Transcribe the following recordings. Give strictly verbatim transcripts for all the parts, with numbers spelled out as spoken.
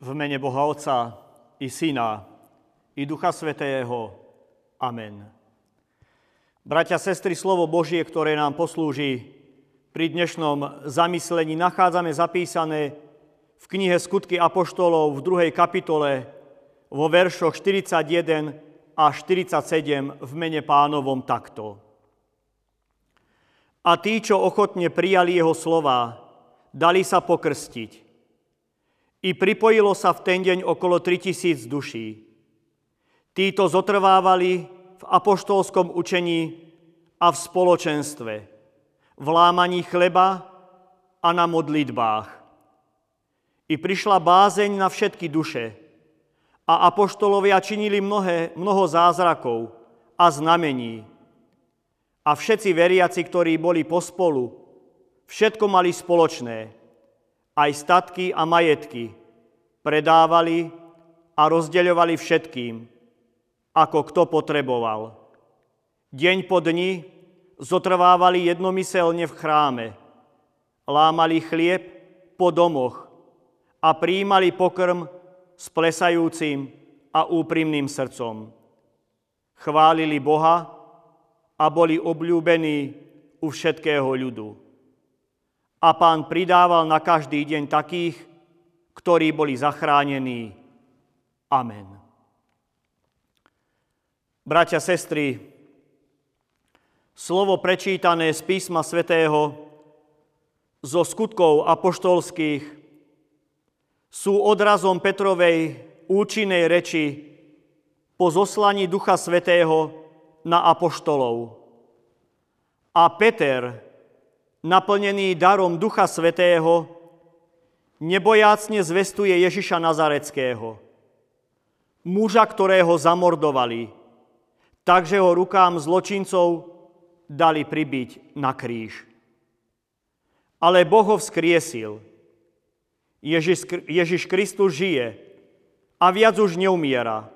V mene Boha Otca i Syna i Ducha Svätého. Amen. Bratia, sestry, slovo Božie, ktoré nám poslúži, pri dnešnom zamyslení nachádzame zapísané v knihe Skutky apoštolov v druhej kapitole vo veršoch štyridsaťjeden a štyridsaťsedem v mene Pánovom takto. A tí, čo ochotne prijali jeho slova, dali sa pokrstiť. I pripojilo sa v ten deň okolo tritisíc duší. Títo zotrvávali v apoštolskom učení a v spoločenstve, v lámaní chleba a na modlitbách. I prišla bázeň na všetky duše a apoštolovia činili mnohé, mnoho zázrakov a znamení. A všetci veriaci, ktorí boli pospolu, všetko mali spoločné, aj statky a majetky, predávali a rozdeľovali všetkým, ako kto potreboval. Deň po dni zotrvávali jednomyselne v chráme, lámali chlieb po domoch a prijímali pokrm s plesajúcim a úprimným srdcom. Chválili Boha a boli obľúbení u všetkého ľudu. A Pán pridával na každý deň takých, ktorí boli zachránení. Amen. Bratia, sestry, slovo prečítané z písma svätého zo skutkov apoštolských sú odrazom Petrovej účinnej reči po zoslaní Ducha Svätého na apoštolov. A Peter, naplnený darom Ducha Svätého, nebojácne zvestuje Ježiša Nazareckého, muža, ktorého zamordovali, takže ho rukám zločincov dali pribiť na kríž. Ale Boh ho vzkriesil. Ježiš, Ježiš Kristus žije a viac už neumiera,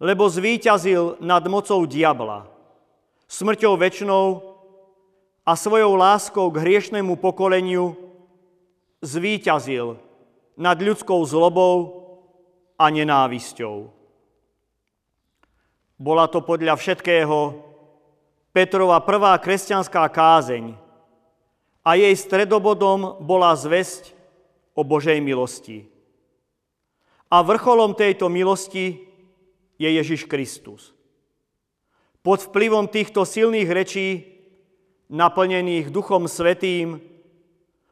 lebo zvíťazil nad mocou diabla, smrťou večnou a svojou láskou k hriešnemu pokoleniu zvíťazil nad ľudskou zlobou a nenávisťou. Bola to podľa všetkého Petrova prvá kresťanská kázeň a jej stredobodom bola zvesť o Božej milosti. A vrcholom tejto milosti je Ježiš Kristus. Pod vplyvom týchto silných rečí naplnených Duchom Svätým,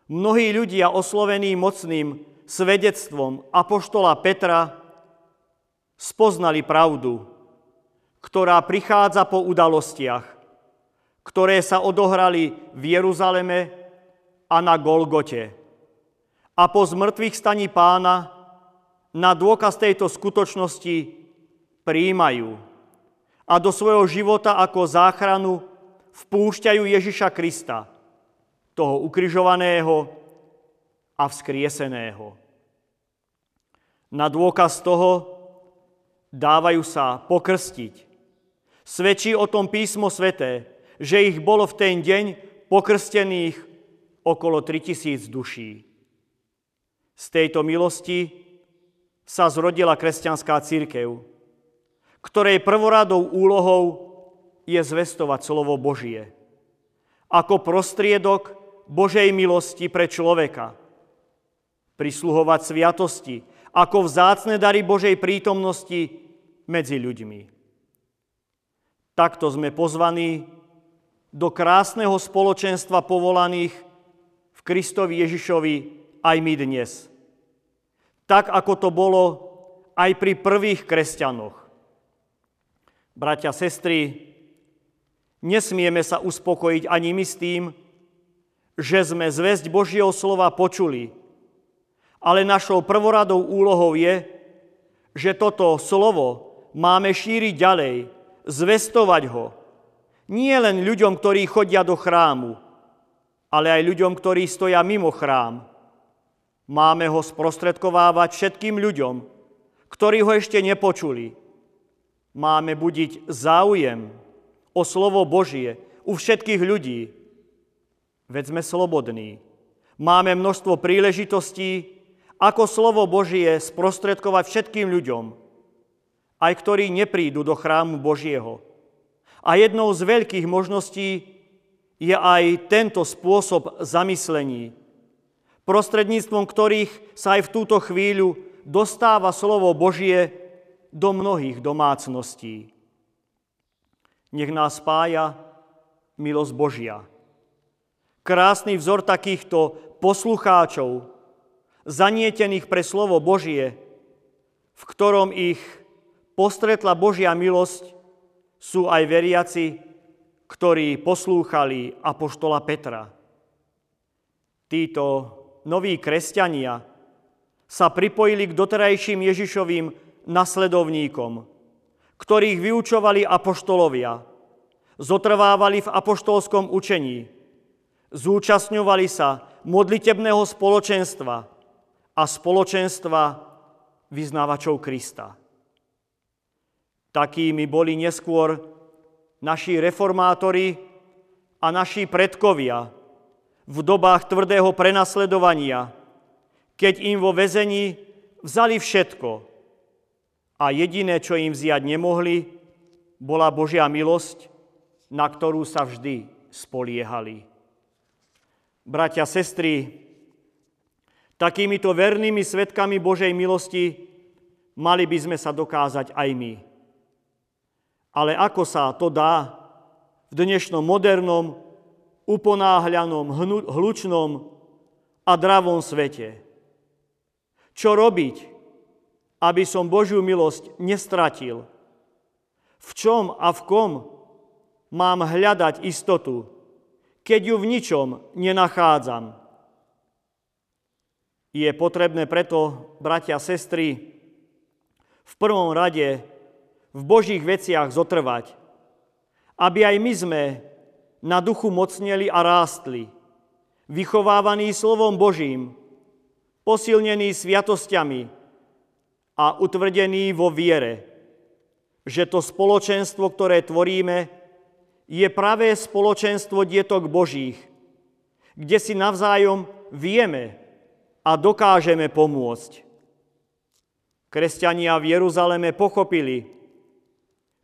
mnohí ľudia oslovení mocným svedectvom apoštola Petra spoznali pravdu, ktorá prichádza po udalostiach, ktoré sa odohrali v Jeruzaleme a na Golgote. A po zmrtvých staní Pána na dôkaz tejto skutočnosti prijímajú a do svojho života ako záchranu vpúšťajú Ježiša Krista, toho ukrižovaného a vzkrieseného. Na dôkaz toho dávajú sa pokrstiť. Svedčí o tom písmo sväté, že ich bolo v ten deň pokrstených okolo tritisíc duší. Z tejto milosti sa zrodila kresťanská cirkev, ktorej prvoradou úlohou je zvestovať slovo Božie ako prostriedok Božej milosti pre človeka, prisluhovať sviatosti ako vzácne dary Božej prítomnosti medzi ľuďmi. Takto sme pozvaní do krásneho spoločenstva povolaných v Kristovi Ježišovi aj my dnes, tak ako to bolo aj pri prvých kresťanoch. Bratia, sestry, nesmieme sa uspokojiť ani my s tým, že sme zvesť Božieho slova počuli, ale našou prvoradou úlohou je, že toto slovo máme šíriť ďalej, zvestovať ho. Nie len ľuďom, ktorí chodia do chrámu, ale aj ľuďom, ktorí stoja mimo chrám. Máme ho sprostredkovávať všetkým ľuďom, ktorí ho ešte nepočuli. Máme budiť záujem o slovo Božie u všetkých ľudí. Veď sme slobodní. Máme množstvo príležitostí ako slovo Božie sprostredkovať všetkým ľuďom, aj ktorí neprídu do chrámu Božieho. A jednou z veľkých možností je aj tento spôsob zamyslení, prostredníctvom ktorých sa aj v túto chvíľu dostáva slovo Božie do mnohých domácností. Nech nás spája milosť Božia. Krásny vzor takýchto poslucháčov, zanietených pre slovo Božie, v ktorom ich postretla Božia milosť, sú aj veriaci, ktorí poslúchali apoštola Petra. Títo noví kresťania sa pripojili k doterajším Ježišovým nasledovníkom, ktorých vyučovali apoštolovia, zotrvávali v apoštolskom učení, zúčastňovali sa modlitebného spoločenstva a spoločenstva vyznávačov Krista. Takými boli neskôr naši reformátori a naši predkovia v dobách tvrdého prenasledovania, keď im vo väzení vzali všetko a jediné, čo im vziať nemohli, bola Božia milosť, na ktorú sa vždy spoliehali. Bratia, sestry, takýmito vernými svedkami Božej milosti mali by sme sa dokázať aj my. Ale ako sa to dá v dnešnom modernom, uponáhľanom, hlučnom a dravom svete? Čo robiť, aby som Božiu milosť nestratil? V čom a v kom mám hľadať istotu, keď ju v ničom nenachádzam? Je potrebné preto, bratia a sestry, v prvom rade v Božích veciach zotrvať, aby aj my sme na duchu mocneli a rástli, vychovávaní slovom Božím, posilnení sviatosťami a utvrdení vo viere, že to spoločenstvo, ktoré tvoríme, je pravé spoločenstvo dietok Božích, kde si navzájom vieme a dokážeme pomôcť. Kresťania v Jeruzaleme pochopili,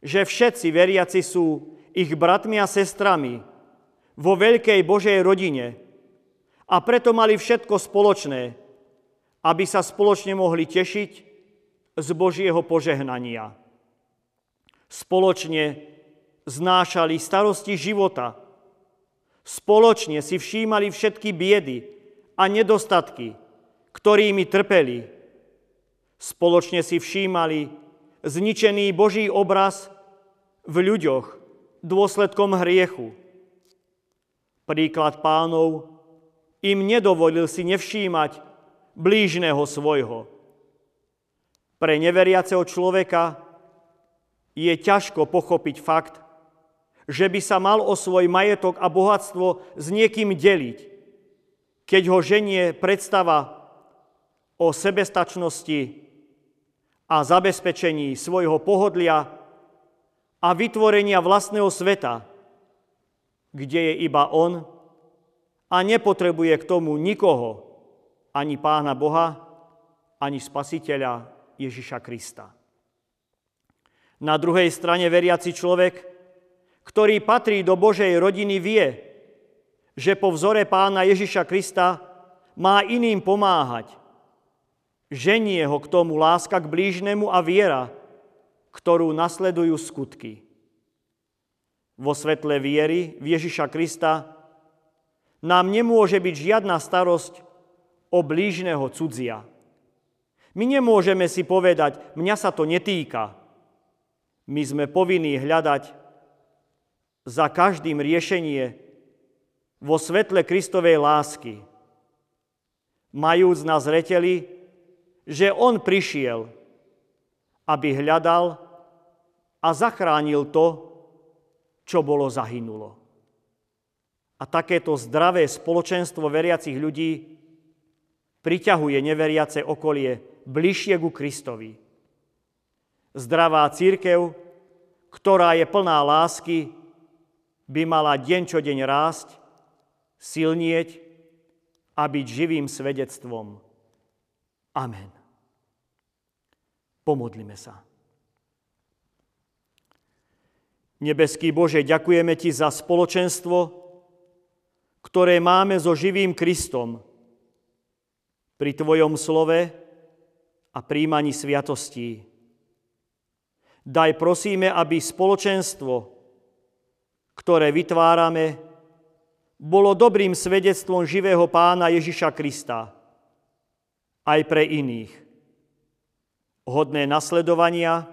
že všetci veriaci sú ich bratmi a sestrami vo veľkej Božej rodine a preto mali všetko spoločné, aby sa spoločne mohli tešiť z Božieho požehnania. Spoločne znášali starosti života. Spoločne si všímali všetky biedy a nedostatky, ktorými trpeli. Spoločne si všímali zničený Boží obraz v ľuďoch dôsledkom hriechu. Príklad Pánov im nedovolil si nevšímať blížneho svojho. Pre neveriaceho človeka je ťažko pochopiť fakt, že by sa mal o svoj majetok a bohatstvo s niekým deliť, keď ho ženie predstava o sebestačnosti a zabezpečení svojho pohodlia a vytvorenia vlastného sveta, kde je iba on a nepotrebuje k tomu nikoho, ani Pána Boha, ani Spasiteľa Ježiša Krista. Na druhej strane veriaci človek, ktorý patrí do Božej rodiny, vie, že po vzore Pána Ježiša Krista má iným pomáhať. Ženie ho k tomu láska k blížnemu a viera, ktorú nasledujú skutky. Vo svetle viery v Ježiša Krista nám nemôže byť žiadna starosť o blížneho cudzia. My nemôžeme si povedať, mňa sa to netýka. My sme povinní hľadať za každým riešenie vo svetle Kristovej lásky, majúc na zreteli, že on prišiel, aby hľadal a zachránil to, čo bolo zahynulo. A takéto zdravé spoločenstvo veriacich ľudí priťahuje neveriace okolie bližšie ku Kristovi. Zdravá cirkev, ktorá je plná lásky, by mala deň čo deň rásť, silnieť a byť živým svedectvom. Amen. Pomodlíme sa. Nebeský Bože, ďakujeme Ti za spoločenstvo, ktoré máme so živým Kristom pri Tvojom slove a príjmaní sviatostí. Daj prosíme, aby spoločenstvo, ktoré vytvárame, bolo dobrým svedectvom živého Pána Ježiša Krista aj pre iných, hodné nasledovania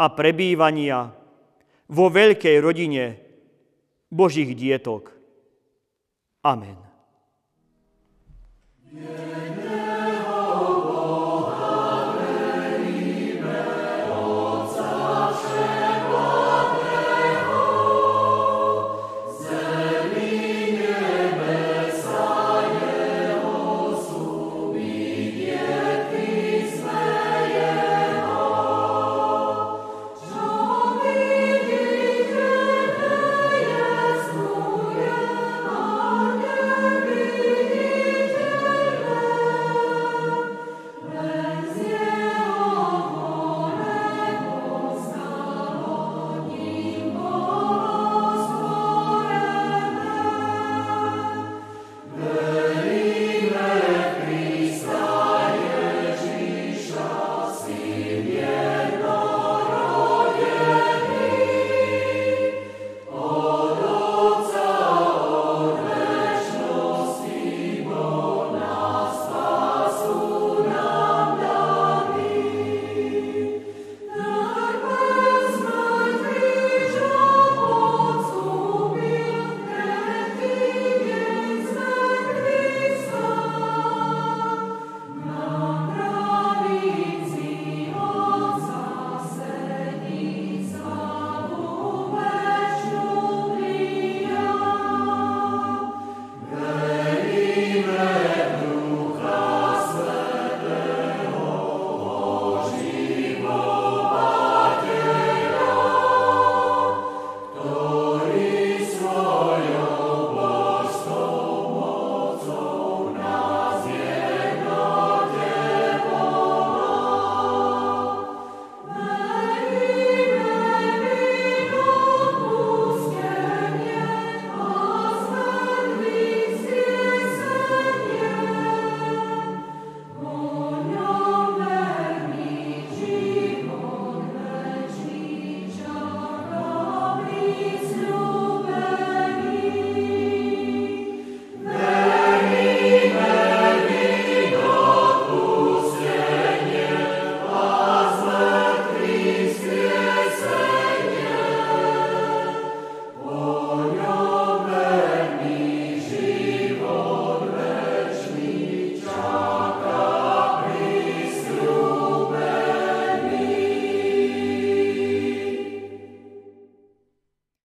a prebývania vo veľkej rodine Božích dietok. Amen.